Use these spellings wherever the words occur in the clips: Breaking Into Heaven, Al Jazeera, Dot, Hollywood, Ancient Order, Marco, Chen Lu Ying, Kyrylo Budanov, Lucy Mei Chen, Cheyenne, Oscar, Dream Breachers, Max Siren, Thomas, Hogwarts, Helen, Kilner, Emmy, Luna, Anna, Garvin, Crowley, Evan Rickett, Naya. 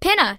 Pinna!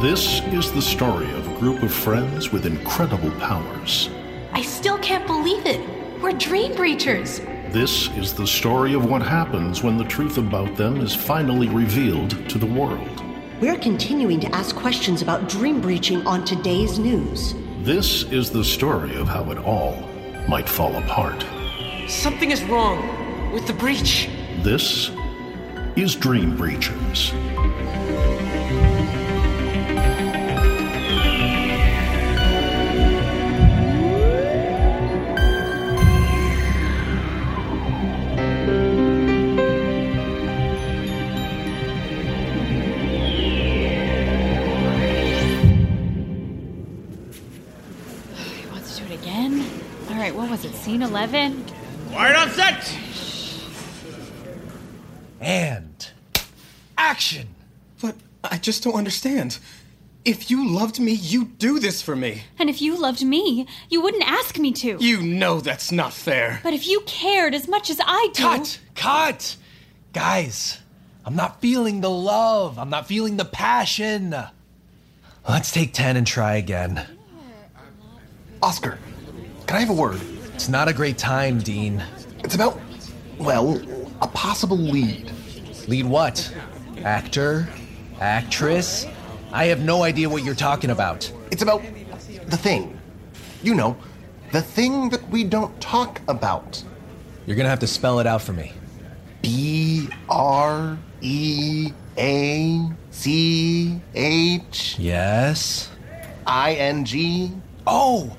This is the story of a group of friends with incredible powers. I still can't believe it! We're Dream Breachers! This is the story of what happens when the truth about them is finally revealed to the world. We're continuing to ask questions about dream breaching on today's news. This is the story of how it all might fall apart. Something is wrong with the breach. This is Dream Breachers. Scene 11. Quiet on set! And action! But I just don't understand. If you loved me, you'd do this for me. And if you loved me, you wouldn't ask me to. You know that's not fair. But if you cared as much as I do... Cut! Guys, I'm not feeling the love. I'm not feeling the passion. Let's take 10 and try again. Oscar, can I have a word? It's not a great time, Dean. It's about, well, a possible lead. Lead what? Actor? Actress? I have no idea what you're talking about. It's about the thing. You know, the thing that we don't talk about. You're gonna have to spell it out for me. Breachh... Yes? Ing... Oh!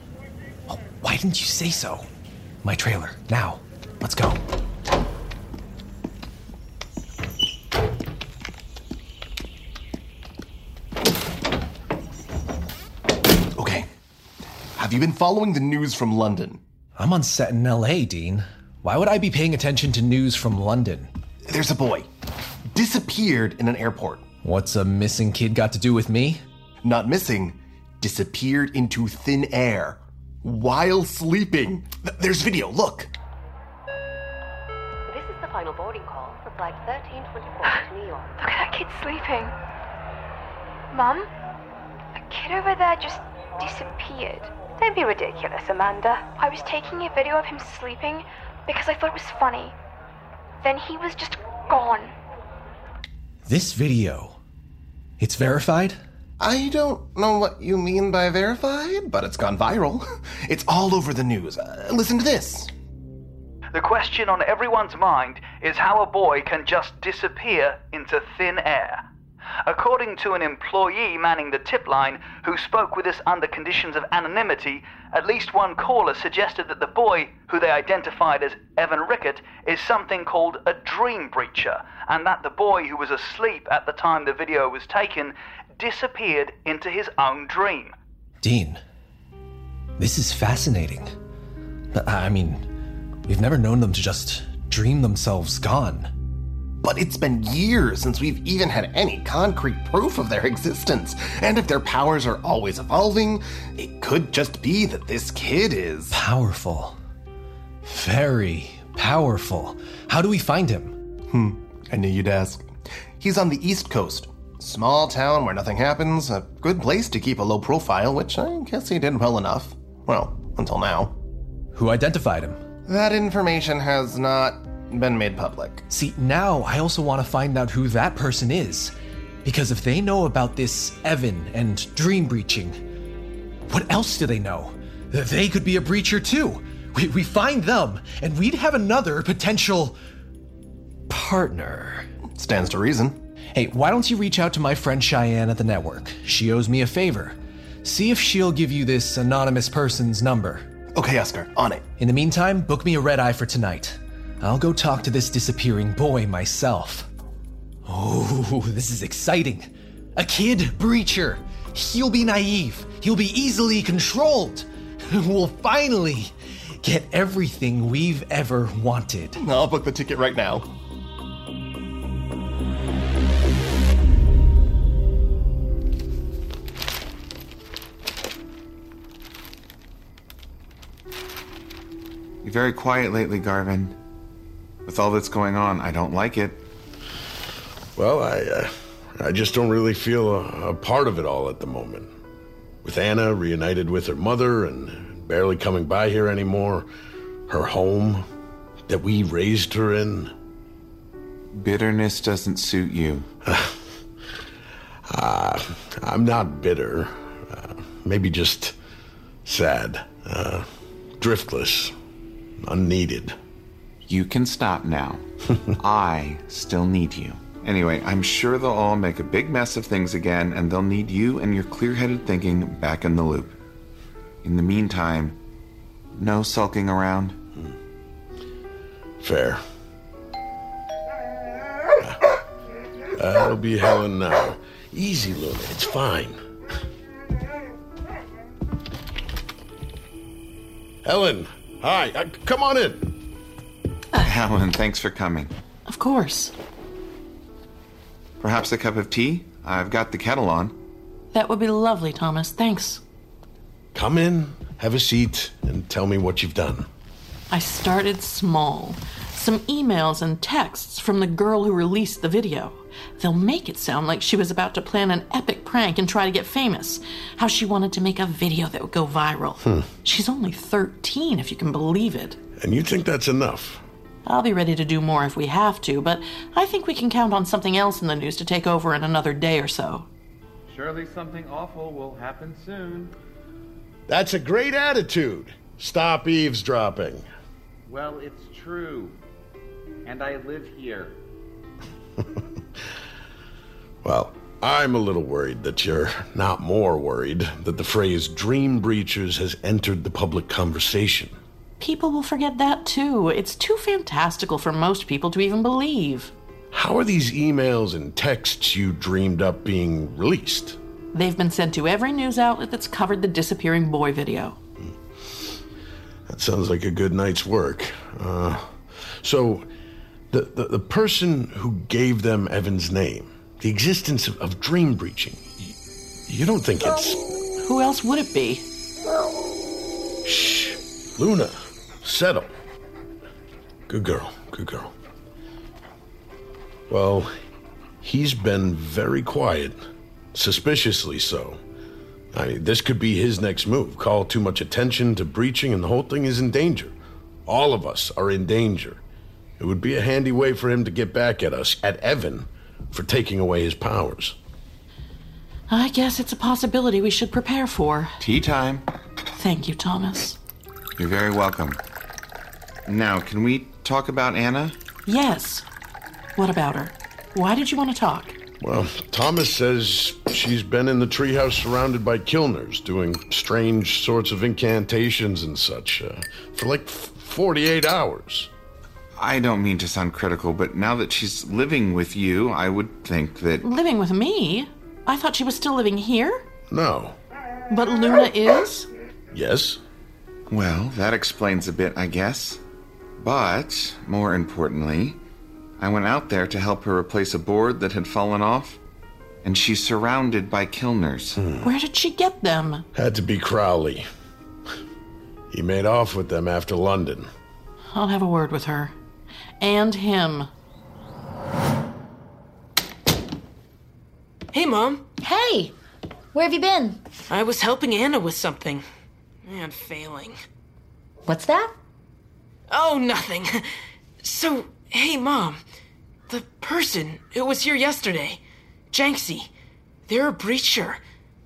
Why didn't you say so? My trailer. Now, let's go. Okay. Have you been following the news from London? I'm on set in LA, Dean. Why would I be paying attention to news from London? There's a boy. Disappeared in an airport. What's a missing kid got to do with me? Not missing. Disappeared into thin air. While sleeping. There's video, look. This is the final boarding call for flight 1324 to New York. Look at that kid sleeping. Mum, a kid over there just disappeared. Don't be ridiculous, Amanda. I was taking a video of him sleeping because I thought it was funny. Then he was just gone. This video, it's verified? I don't know what you mean by verified, but it's gone viral. It's all over the news. Listen to this. The question on everyone's mind is how a boy can just disappear into thin air. According to an employee manning the tip line who spoke with us under conditions of anonymity, at least one caller suggested that the boy, who they identified as Evan Rickett, is something called a dream breacher, and that the boy who was asleep at the time the video was taken disappeared into his own dream. Dean, this is fascinating. I mean, we've never known them to just dream themselves gone. But it's been years since we've even had any concrete proof of their existence. And if their powers are always evolving, it could just be that this kid is... powerful. Very powerful. How do we find him? I knew you'd ask. He's on the East Coast. Small town where nothing happens, a good place to keep a low profile, which I guess he did well enough. Well, until now. Who identified him? That information has not been made public. See, now I also want to find out who that person is. Because if they know about this Evan and dream breaching, what else do they know? They could be a breacher too. We find them, and we'd have another potential partner. Stands to reason. Hey, why don't you reach out to my friend Cheyenne at the network? She owes me a favor. See if she'll give you this anonymous person's number. Okay, Oscar, on it. In the meantime, book me a red-eye for tonight. I'll go talk to this disappearing boy myself. Oh, this is exciting. A kid breacher. He'll be naive. He'll be easily controlled. We'll finally get everything we've ever wanted. I'll book the ticket right now. You're very quiet lately, Garvin. With all that's going on, I don't like it. Well, I just don't really feel a part of it all at the moment. With Anna reunited with her mother and barely coming by here anymore, her home that we raised her in. Bitterness doesn't suit you. I'm not bitter. Maybe just sad. Driftless. Unneeded. You can stop now. I still need you. Anyway, I'm sure they'll all make a big mess of things again, and they'll need you and your clear-headed thinking back in the loop. In the meantime, no sulking around. Fair. That'll be Helen now. Easy, Luna. It's fine. Helen, hi. Come on in. Helen, thanks for coming. Of course. Perhaps a cup of tea? I've got the kettle on. That would be lovely, Thomas. Thanks. Come in, have a seat, and tell me what you've done. I started small. Some emails and texts from the girl who released the video. They'll make it sound like she was about to plan an epic prank and try to get famous. How she wanted to make a video that would go viral. She's only 13, if you can believe it. And you think that's enough? I'll be ready to do more if we have to, but I think we can count on something else in the news to take over in another day or so. Surely something awful will happen soon. That's a great attitude. Stop eavesdropping. Well, it's true. And I live here. Well, I'm a little worried that you're not more worried that the phrase dream breachers has entered the public conversation. People will forget that, too. It's too fantastical for most people to even believe. How are these emails and texts you dreamed up being released? They've been sent to every news outlet that's covered the disappearing boy video. That sounds like a good night's work. So, the person who gave them Evan's name, the existence of dream breaching, you don't think it's... Who else would it be? Shh. Luna. Settle. Good girl, good girl. Well, he's been very quiet. Suspiciously so. I mean, this could be his next move. Call too much attention to breaching and the whole thing is in danger. All of us are in danger. It would be a handy way for him to get back at us, at Evan, for taking away his powers. I guess it's a possibility we should prepare for. Tea time. Thank you, Thomas. You're very welcome. Now, can we talk about Anna? Yes. What about her? Why did you want to talk? Well, Thomas says she's been in the treehouse surrounded by Kilners, doing strange sorts of incantations and such, for like 48 hours. I don't mean to sound critical, but now that she's living with you, I would think that... Living with me? I thought she was still living here? No. But Luna is? Yes. Well, that explains a bit, I guess. But, more importantly, I went out there to help her replace a board that had fallen off, and she's surrounded by Kilners. Where did she get them? Had to be Crowley. He made off with them after London. I'll have a word with her. And him. Hey, Mom. Hey! Where have you been? I was helping Anna with something. Man, failing. What's that? Oh, nothing. So, hey, Mom. The person who was here yesterday, Jenksy, they're a breacher.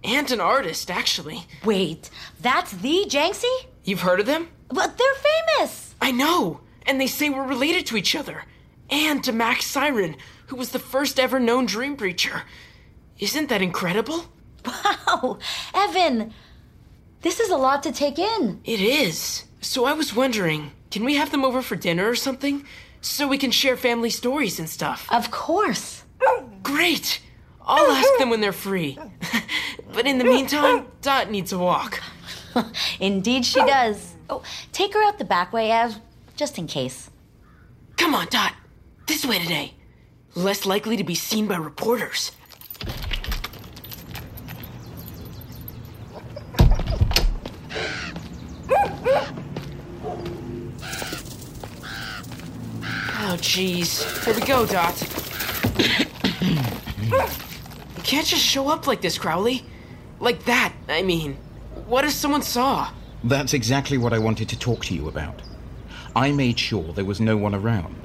And an artist, actually. Wait, that's the Jenksy? You've heard of them? But they're famous! I know! And they say we're related to each other. And to Max Siren, who was the first ever known Dream Breacher. Isn't that incredible? Wow! Evan! This is a lot to take in. It is. So I was wondering, can we have them over for dinner or something? So we can share family stories and stuff. Of course! Great! I'll ask them when they're free. But in the meantime, Dot needs a walk. Indeed she does. Oh, take her out the back way, Ev, just in case. Come on, Dot. This way today. Less likely to be seen by reporters. Oh, jeez. Here we go, Dot. You can't just show up like this, Crowley. Like that, I mean. What if someone saw? That's exactly what I wanted to talk to you about. I made sure there was no one around.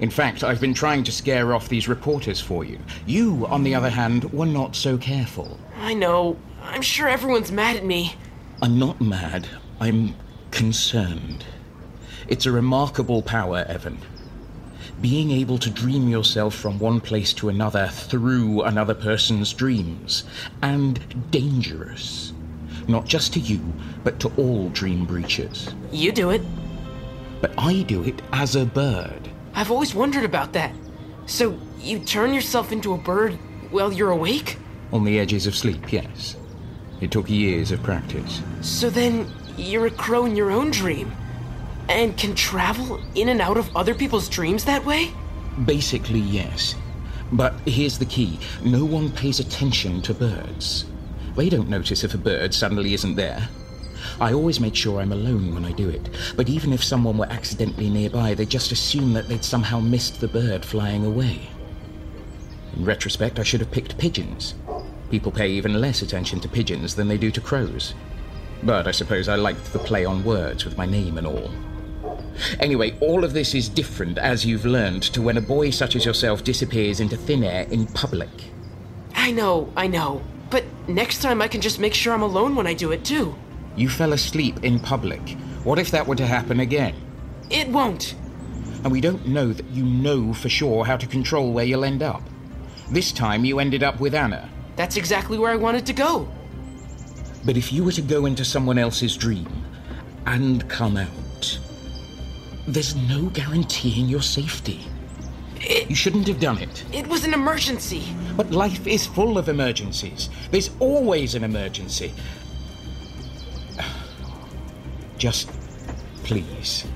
In fact, I've been trying to scare off these reporters for you. You, on the other hand, were not so careful. I know. I'm sure everyone's mad at me. I'm not mad. I'm concerned. It's a remarkable power, Evan. Being able to dream yourself from one place to another through another person's dreams. And dangerous. Not just to you, but to all dream breachers. You do it. But I do it as a bird. I've always wondered about that. So you turn yourself into a bird while you're awake? On the edges of sleep, yes. It took years of practice. So then you're a crow in your own dream? And can travel in and out of other people's dreams that way? Basically, yes. But here's the key. No one pays attention to birds. They don't notice if a bird suddenly isn't there. I always make sure I'm alone when I do it. But even if someone were accidentally nearby, they just assume that they'd somehow missed the bird flying away. In retrospect, I should have picked pigeons. People pay even less attention to pigeons than they do to crows. But I suppose I liked the play on words with my name and all. Anyway, all of this is different, as you've learned, to when a boy such as yourself disappears into thin air in public. I know. But next time I can just make sure I'm alone when I do it, too. You fell asleep in public. What if that were to happen again? It won't. And we don't know that you know for sure how to control where you'll end up. This time you ended up with Anna. That's exactly where I wanted to go. But if you were to go into someone else's dream and come out... there's no guaranteeing your safety. You shouldn't have done it. It was an emergency. But life is full of emergencies. There's always an emergency. Just, please,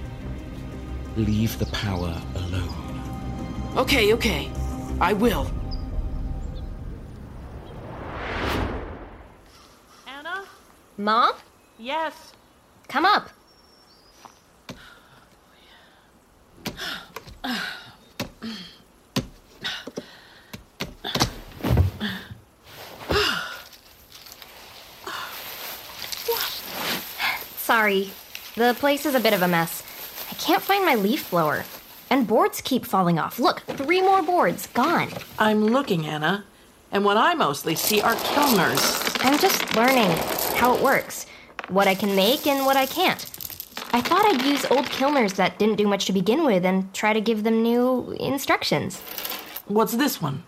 leave the power alone. Okay. I will. Anna? Mom? Yes? Come up. Sorry, the place is a bit of a mess. I can't find my leaf blower. And boards keep falling off. Look, 3 more boards, gone. I'm looking, Anna. And what I mostly see are Kilners. I'm just learning how it works. What I can make and what I can't. I thought I'd use old kilners that didn't do much to begin with and try to give them new instructions. What's this one?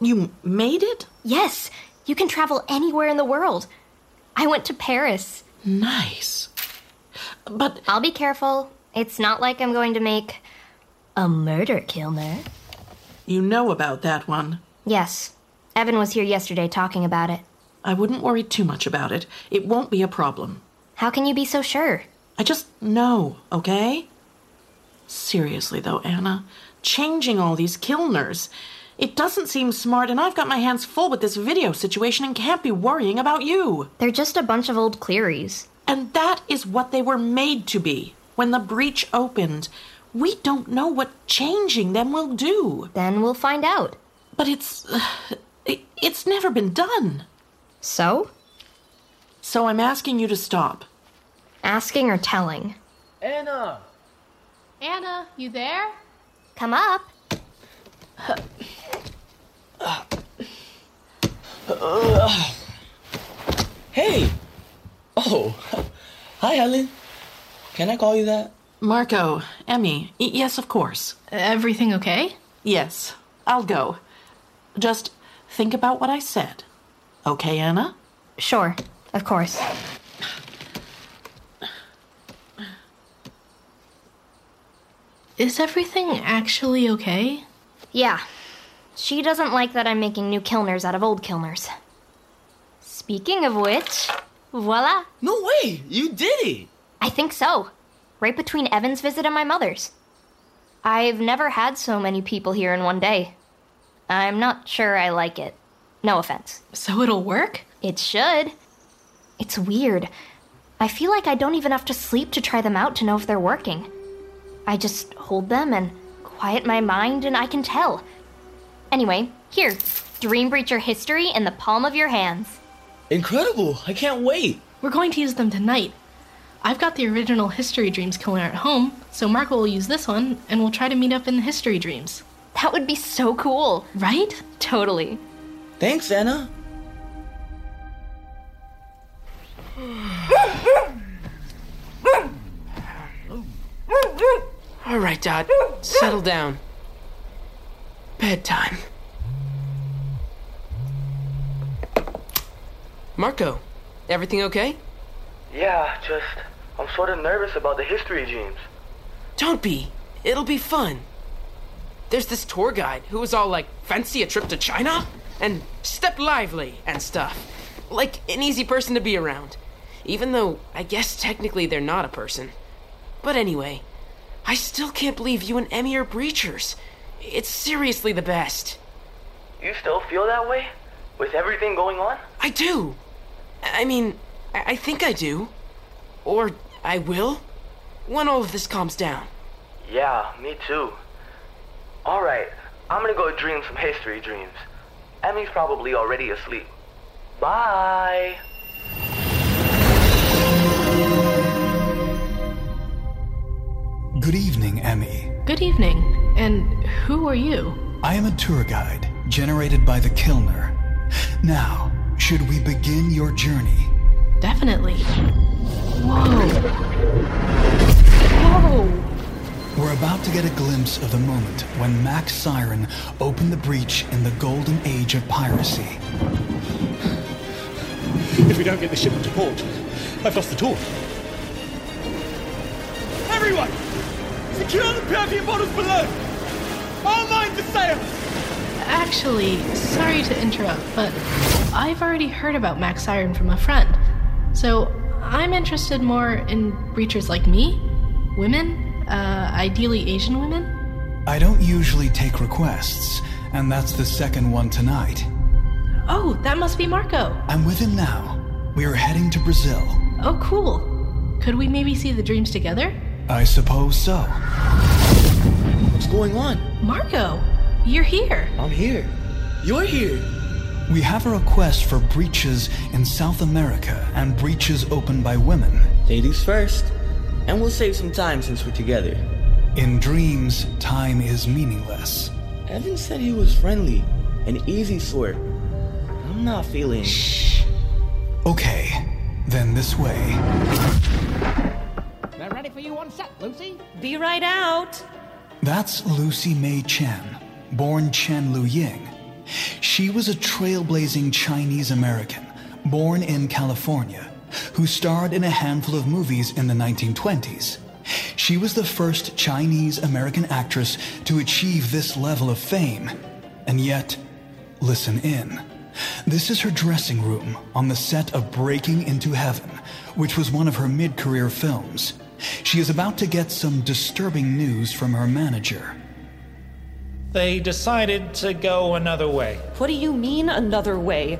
You made it? Yes. You can travel anywhere in the world. I went to Paris. Nice. But... I'll be careful. It's not like I'm going to make a murder kilner. You know about that one? Yes. Evan was here yesterday talking about it. I wouldn't worry too much about it. It won't be a problem. How can you be so sure? I just know, okay? Seriously, though, Anna, changing all these kilners, it doesn't seem smart, and I've got my hands full with this video situation and can't be worrying about you. They're just a bunch of old Clearys. And that is what they were made to be when the breach opened. We don't know what changing them will do. Then we'll find out. But it's never been done. So? So I'm asking you to stop. Asking or telling? Anna! Anna, you there? Come up. Oh. Hey! Oh, hi, Helen. Can I call you that? Marco, Emmy, yes, of course. Everything okay? Yes, I'll go. Just think about what I said. Okay, Anna? Sure, of course. Is everything actually okay? Yeah. She doesn't like that I'm making new Kilners out of old Kilners. Speaking of which, voila! No way! You did it! I think so. Right between Evan's visit and my mother's. I've never had so many people here in one day. I'm not sure I like it. No offense. So it'll work? It should. It's weird. I feel like I don't even have to sleep to try them out to know if they're working. I just hold them and quiet my mind and I can tell. Anyway, here, Dream Breacher history in the palm of your hands. Incredible! I can't wait! We're going to use them tonight. I've got the original History Dreams Kilner at home, so Marco will use this one, and we'll try to meet up in the History Dreams. That would be so cool! Right? Totally. Thanks, Anna. All right, Dot. Settle down. Bedtime. Marco, everything okay? Yeah, just... I'm sort of nervous about the history dreams. Don't be. It'll be fun. There's this tour guide who was all like, fancy a trip to China? And step lively and stuff. Like, an easy person to be around. Even though, I guess technically they're not a person. But anyway, I still can't believe you and Emmy are breachers. It's seriously the best. You still feel that way? With everything going on? I do. I mean... I think I do. Or I will. When all of this calms down. Yeah, me too. Alright, I'm gonna go dream some history dreams. Emmy's probably already asleep. Bye! Good evening, Emmy. Good evening. And who are you? I am a tour guide, generated by the Kilner. Now, should we begin your journey? Definitely. Whoa. We're about to get a glimpse of the moment when Max Siren opened the breach in the golden age of piracy. If we don't get the ship into port, I've lost the tour. Everyone! Secure the perfume bottles below! I'll mind the sail! Actually, sorry to interrupt, but I've already heard about Max Siren from a friend. So, I'm interested more in breachers like me, women, ideally Asian women. I don't usually take requests, and that's the second one tonight. Oh, that must be Marco. I'm with him now. We are heading to Brazil. Oh, cool. Could we maybe see the dreams together? I suppose so. What's going on? Marco, you're here. I'm here. You're here. We have a request for breaches in South America and breaches opened by women. Ladies first, and we'll save some time since we're together. In dreams, time is meaningless. Evan said he was friendly, an easy sort. I'm not feeling... Shh. Okay, then this way. They're ready for you on set, Lucy. Be right out. That's Lucy Mei Chen, born Chen Lu Ying. She was a trailblazing Chinese-American, born in California, who starred in a handful of movies in the 1920s. She was the first Chinese-American actress to achieve this level of fame. And yet, listen in. This is her dressing room on the set of Breaking Into Heaven, which was one of her mid-career films. She is about to get some disturbing news from her manager. They decided to go another way. What do you mean, another way?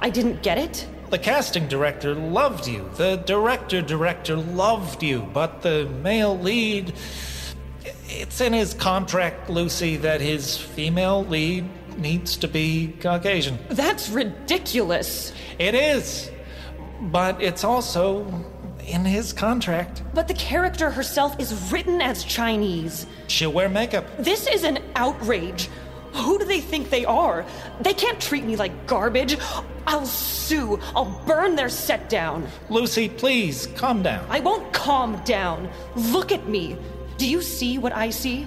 I didn't get it. The casting director loved you. The director loved you. But the male lead... It's in his contract, Lucy, that his female lead needs to be Caucasian. That's ridiculous. It is. But it's also in his contract. But the character herself is written as Chinese. She'll wear makeup. This is an outrage. Who do they think they are? They can't treat me like garbage. I'll sue. I'll burn their set down. Lucy, please, calm down. I won't calm down. Look at me. Do you see what I see?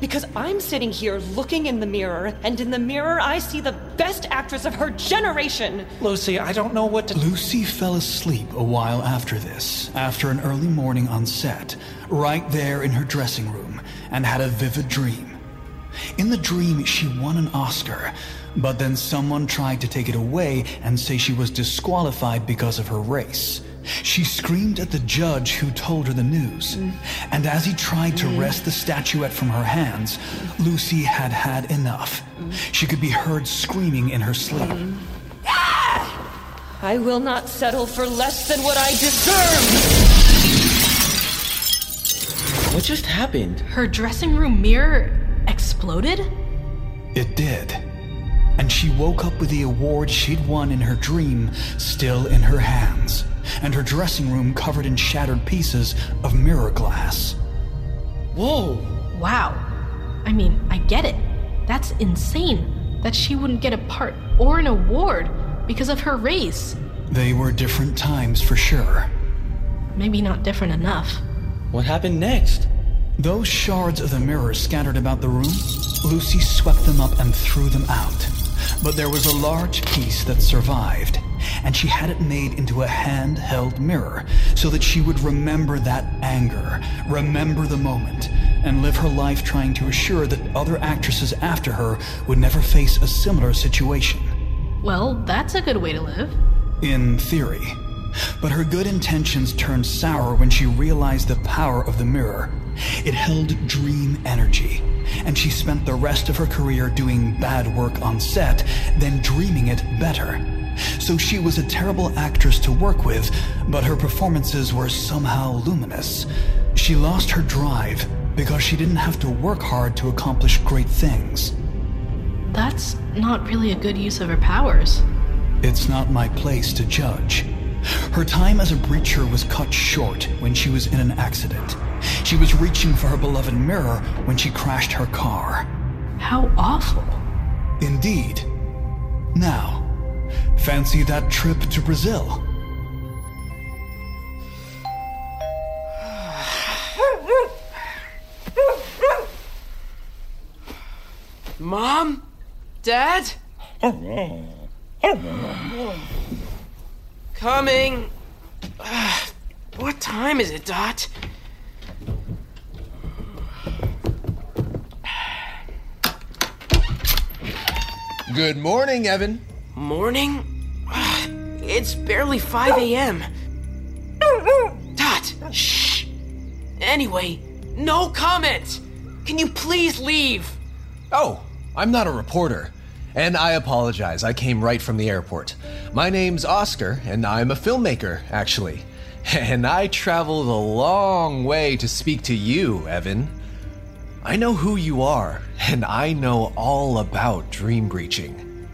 Because I'm sitting here looking in the mirror, and in the mirror I see the best actress of her generation. Lucy, I don't know what to... Lucy fell asleep a while after this, after an early morning on set, right there in her dressing room, and had a vivid dream. In the dream, she won an Oscar, but then someone tried to take it away and say she was disqualified because of her race. She screamed at the judge who told her the news, and as he tried to wrest the statuette from her hands, Lucy had enough. She could be heard screaming in her sleep. I will not settle for less than what I deserve! What just happened? Her dressing room mirror exploded? It did. And she woke up with the award she'd won in her dream still in her hands, and her dressing room covered in shattered pieces of mirror glass. Whoa. Wow. I mean, I get it. That's insane that she wouldn't get a part or an award because of her race. They were different times for sure. Maybe not different enough. What happened next? Those shards of the mirror scattered about the room, Lucy swept them up and threw them out. But there was a large piece that survived, and she had it made into a handheld mirror so that she would remember that anger, remember the moment, and live her life trying to assure that other actresses after her would never face a similar situation. Well, that's a good way to live. In theory. But her good intentions turned sour when she realized the power of the mirror. It held dream energy, and she spent the rest of her career doing bad work on set, then dreaming it better. So she was a terrible actress to work with, but her performances were somehow luminous. She lost her drive because she didn't have to work hard to accomplish great things. That's not really a good use of her powers. It's not my place to judge. Her time as a breacher was cut short when she was in an accident. She was reaching for her beloved mirror when she crashed her car. How awful. Indeed. Now, fancy that trip to Brazil. Mom? Dad? Coming. What time is it, Dot? Good morning, Evan. Morning? It's barely 5 a.m. Dot, shh. Anyway, no comment. Can you please leave? Oh, I'm not a reporter. And I apologize, I came right from the airport. My name's Oscar, and I'm a filmmaker, actually. And I traveled a long way to speak to you, Evan. I know who you are, and I know all about dream breaching.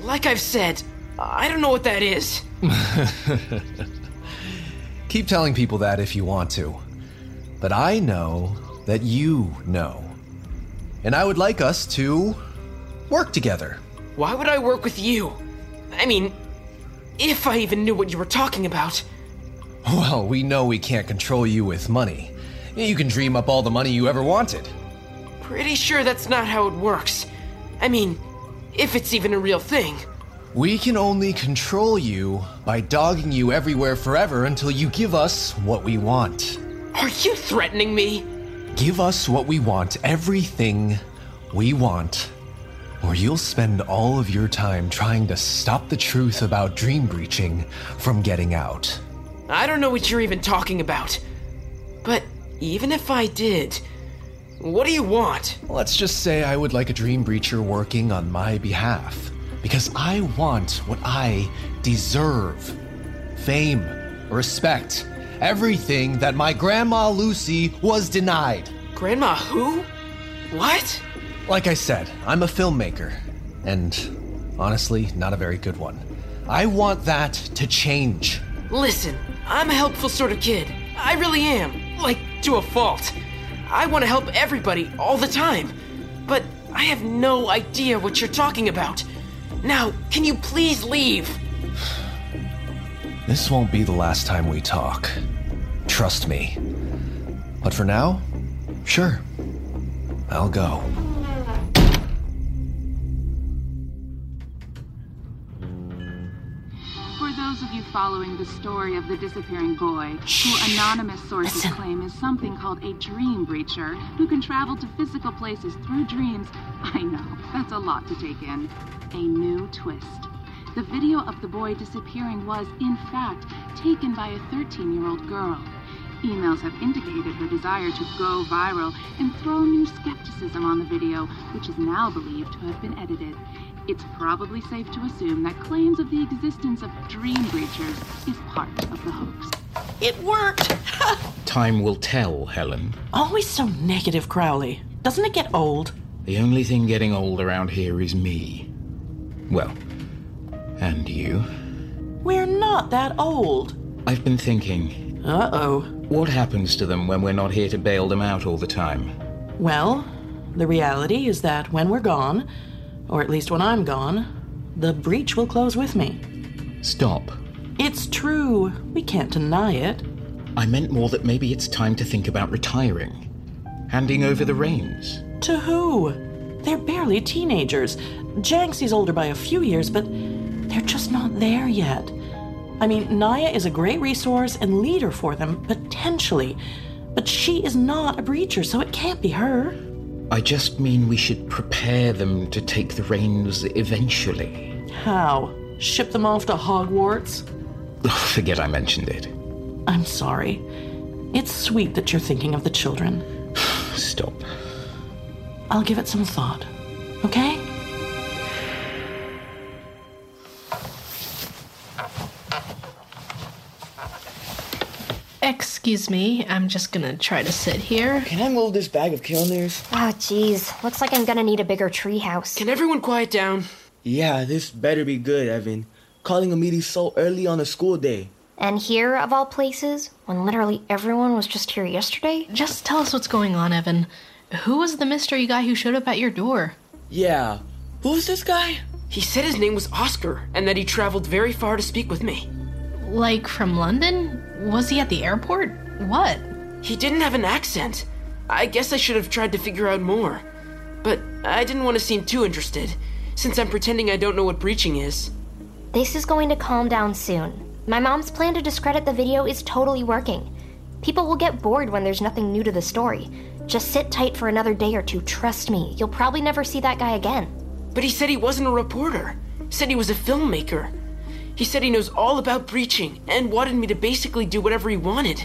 Like I've said, I don't know what that is. Keep telling people that if you want to. But I know that you know. And I would like us to work together. Why would I work with you? I mean, if I even knew what you were talking about. Well, we know we can't control you with money. You can dream up all the money you ever wanted. Pretty sure that's not how it works. I mean, if it's even a real thing. We can only control you by dogging you everywhere forever until you give us what we want. Are you threatening me? Give us what we want, everything we want, or you'll spend all of your time trying to stop the truth about dream breaching from getting out. I don't know what you're even talking about. But even if I did, what do you want? Let's just say I would like a dream breacher working on my behalf. Because I want what I deserve. Fame, respect, everything that my Grandma Lucy was denied. Grandma who? What? Like I said, I'm a filmmaker, and honestly, not a very good one. I want that to change. Listen, I'm a helpful sort of kid. I really am, like, to a fault. I want to help everybody all the time, but I have no idea what you're talking about. Now, can you please leave? This won't be the last time we talk. Trust me. But for now, sure. I'll go. For those of you following the story of the disappearing boy, who anonymous sources claim is something called a dream breacher, who can travel to physical places through dreams, I know, that's a lot to take in. A new twist. The video of the boy disappearing was, in fact, taken by a 13-year-old girl. Emails have indicated her desire to go viral and throw new skepticism on the video, which is now believed to have been edited. It's probably safe to assume that claims of the existence of dream breachers is part of the hoax. It worked! Time will tell, Helen. Always so negative, Crowley. Doesn't it get old? The only thing getting old around here is me. Well, and you. We're not that old. I've been thinking. Uh-oh. What happens to them when we're not here to bail them out all the time? Well, the reality is that when we're gone, or at least when I'm gone, the breach will close with me. Stop. It's true. We can't deny it. I meant more that maybe it's time to think about retiring. Handing over the reins. To who? They're barely teenagers. Jenksy's older by a few years, but they're just not there yet. I mean, Naya is a great resource and leader for them, potentially. But she is not a breacher, so it can't be her. I just mean we should prepare them to take the reins eventually. How? Ship them off to Hogwarts? Oh, forget I mentioned it. I'm sorry. It's sweet that you're thinking of the children. Stop. I'll give it some thought, okay? Excuse me, I'm just gonna try to sit here. Can I move this bag of Kilners? Oh, jeez. Looks like I'm gonna need a bigger treehouse. Can everyone quiet down? Yeah, this better be good, Evan. Calling a meeting so early on a school day. And here, of all places, when literally everyone was just here yesterday? Just tell us what's going on, Evan. Who was the mystery guy who showed up at your door? Yeah, who's this guy? He said his name was Oscar, and that he traveled very far to speak with me. Like, from London? Was he at the airport? What? He didn't have an accent. I guess I should have tried to figure out more. But I didn't want to seem too interested, since I'm pretending I don't know what breaching is. This is going to calm down soon. My mom's plan to discredit the video is totally working. People will get bored when there's nothing new to the story. Just sit tight for another day or two, trust me. You'll probably never see that guy again. But he said he wasn't a reporter. Said he was a filmmaker. He said he knows all about breaching and wanted me to basically do whatever he wanted.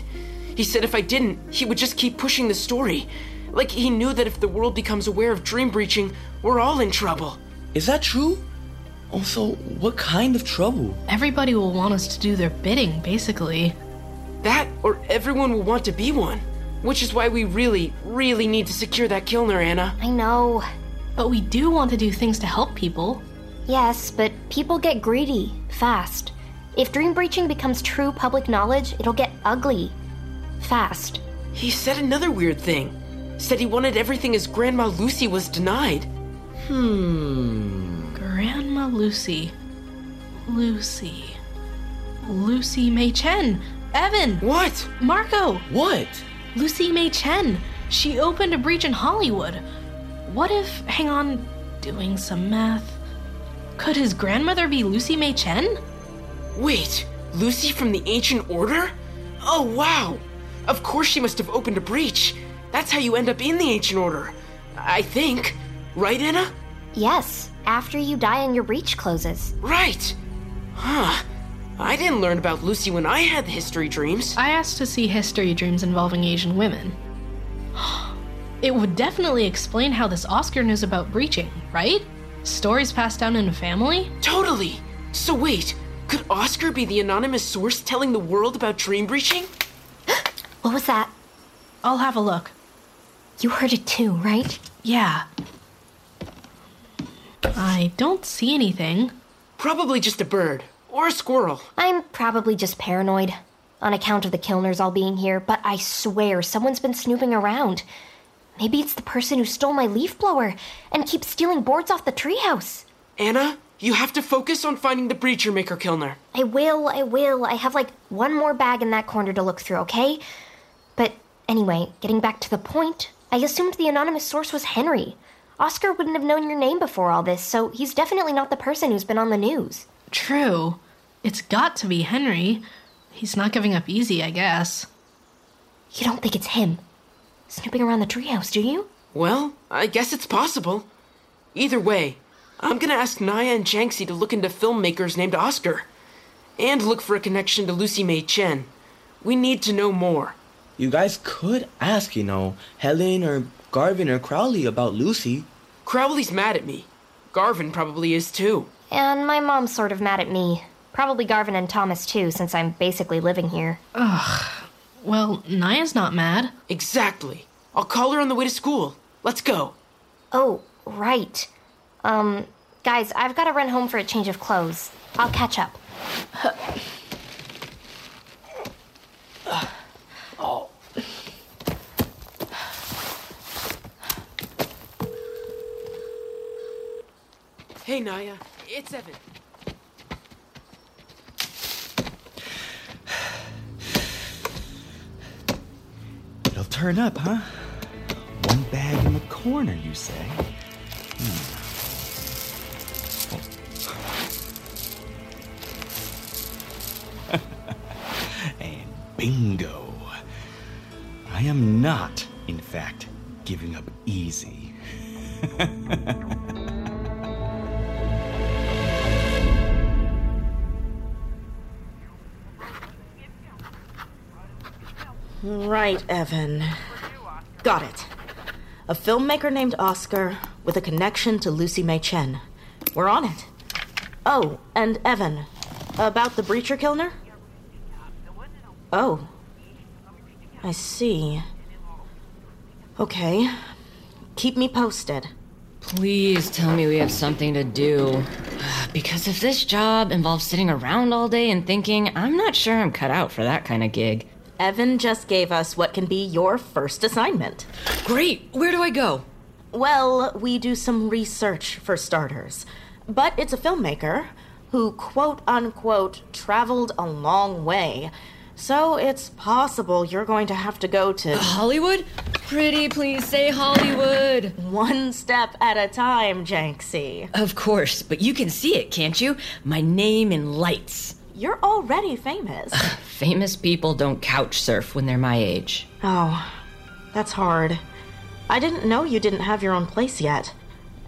He said if I didn't, he would just keep pushing the story. Like he knew that if the world becomes aware of dream breaching, we're all in trouble. Is that true? Also, what kind of trouble? Everybody will want us to do their bidding, basically. That, or everyone will want to be one. Which is why we really, really need to secure that Kilner, Anna. I know. But we do want to do things to help people. Yes, but people get greedy, fast. If dream breaching becomes true public knowledge, it'll get ugly, fast. He said another weird thing. Said he wanted everything his Grandma Lucy was denied. Grandma Lucy. Lucy Mei Chen. Evan! What? Marco! What? Lucy Mei Chen. She opened a breach in Hollywood. What if, hang on, doing some math... Could his grandmother be Lucy Mei Chen? Wait, Lucy from the Ancient Order? Oh, wow! Of course she must have opened a breach. That's how you end up in the Ancient Order. I think. Right, Anna? Yes, after you die and your breach closes. Right! Huh. I didn't learn about Lucy when I had the history dreams. I asked to see history dreams involving Asian women. It would definitely explain how this Oscar knows about breaching, right? Stories passed down in a family? Totally! So wait, could Oscar be the anonymous source telling the world about dream breaching? What was that? I'll have a look. You heard it too, right? Yeah. I don't see anything. Probably just a bird. Or a squirrel. I'm probably just paranoid. On account of the Kilners all being here, but I swear someone's been snooping around. Maybe it's the person who stole my leaf blower and keeps stealing boards off the treehouse. Anna, you have to focus on finding the breacher maker, Kilner. I will. I have like one more bag in that corner to look through, okay? But anyway, getting back to the point, I assumed the anonymous source was Henry. Oscar wouldn't have known your name before all this, so he's definitely not the person who's been on the news. True. It's got to be Henry. He's not giving up easy, I guess. You don't think it's him? Snooping around the treehouse, do you? Well, I guess it's possible. Either way, I'm gonna ask Naya and Jenksy to look into filmmakers named Oscar. And look for a connection to Lucy Mei Chen. We need to know more. You guys could ask, you know, Helen or Garvin or Crowley about Lucy. Crowley's mad at me. Garvin probably is too. And my mom's sort of mad at me. Probably Garvin and Thomas too, since I'm basically living here. Ugh. Well, Naya's not mad. Exactly. I'll call her on the way to school. Let's go. Oh, right. Guys, I've got to run home for a change of clothes. I'll catch up. Oh. Hey, Naya. It's Evan. It'll turn up, huh? One bag in the corner, you say? Hmm. Oh. And bingo. I am not, in fact, giving up easy. Right, Evan. Got it. A filmmaker named Oscar with a connection to Lucy Mei Chen. We're on it. Oh, and Evan, about the breacher, Kilner? Oh. I see. Okay. Keep me posted. Please tell me we have something to do. Because if this job involves sitting around all day and thinking, I'm not sure I'm cut out for that kind of gig. Evan just gave us what can be your first assignment. Great! Where do I go? Well, we do some research for starters. But it's a filmmaker who, quote-unquote, traveled a long way. So it's possible you're going to have to go to... Hollywood? Pretty please say Hollywood. One step at a time, Jenksy. Of course, but you can see it, can't you? My name in lights. You're already famous. Famous people don't couch surf when they're my age. Oh, that's hard. I didn't know you didn't have your own place yet.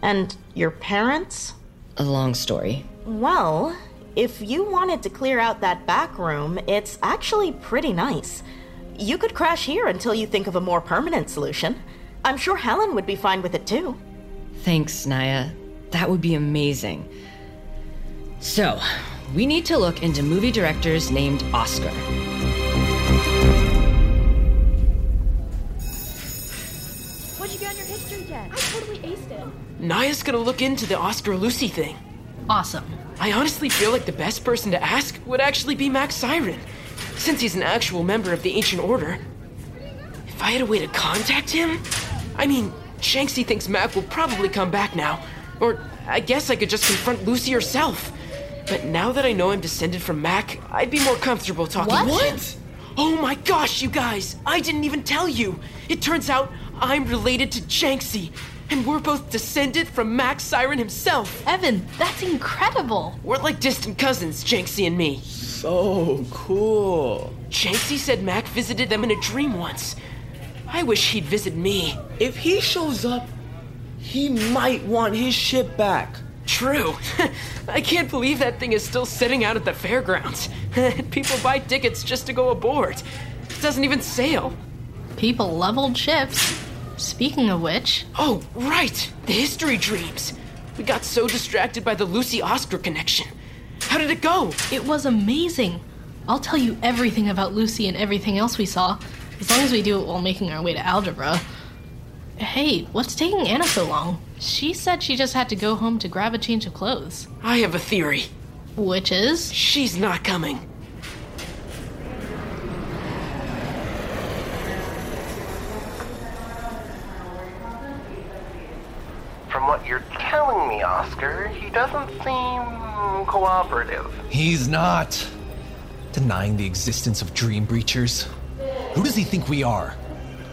And your parents? A long story. Well, if you wanted to clear out that back room, it's actually pretty nice. You could crash here until you think of a more permanent solution. I'm sure Helen would be fine with it too. Thanks, Naya. That would be amazing. So... we need to look into movie directors named Oscar. What'd you get on your history deck? I totally aced it. Naya's gonna look into the Oscar Lucy thing. Awesome. I honestly feel like the best person to ask would actually be Max Siren, since he's an actual member of the Ancient Order. If I had a way to contact him... I mean, Jenksy thinks Mac will probably come back now. Or I guess I could just confront Lucy herself. But now that I know I'm descended from Mac, I'd be more comfortable talking... What? Oh my gosh, you guys! I didn't even tell you! It turns out I'm related to Jenksy, and we're both descended from Max Siren himself! Evan, that's incredible! We're like distant cousins, Jenksy and me. So cool. Jenksy said Mac visited them in a dream once. I wish he'd visit me. If he shows up, he might want his shit back. True. I can't believe that thing is still sitting out at the fairgrounds. People buy tickets just to go aboard. It doesn't even sail. People love old ships. Speaking of which... Oh, right! The history dreams! We got so distracted by the Lucy-Oscar connection. How did it go? It was amazing. I'll tell you everything about Lucy and everything else we saw, as long as we do it while making our way to algebra. Hey, what's taking Anna so long? She said she just had to go home to grab a change of clothes. I have a theory. Which is? She's not coming. Oscar. He doesn't seem cooperative. He's not. Denying the existence of Dream Breachers. Who does he think we are?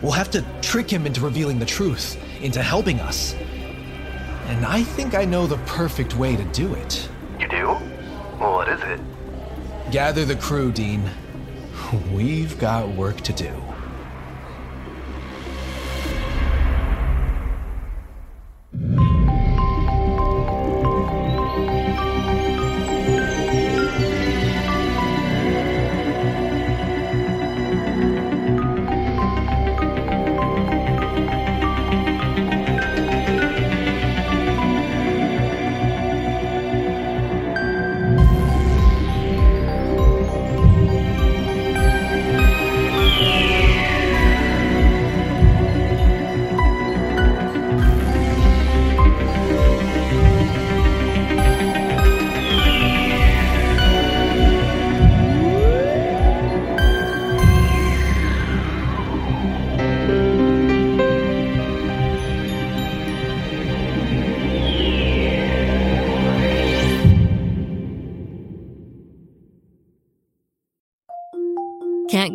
We'll have to trick him into revealing the truth, into helping us. And I think I know the perfect way to do it. You do? What is it? Gather the crew, Dean. We've got work to do. Can't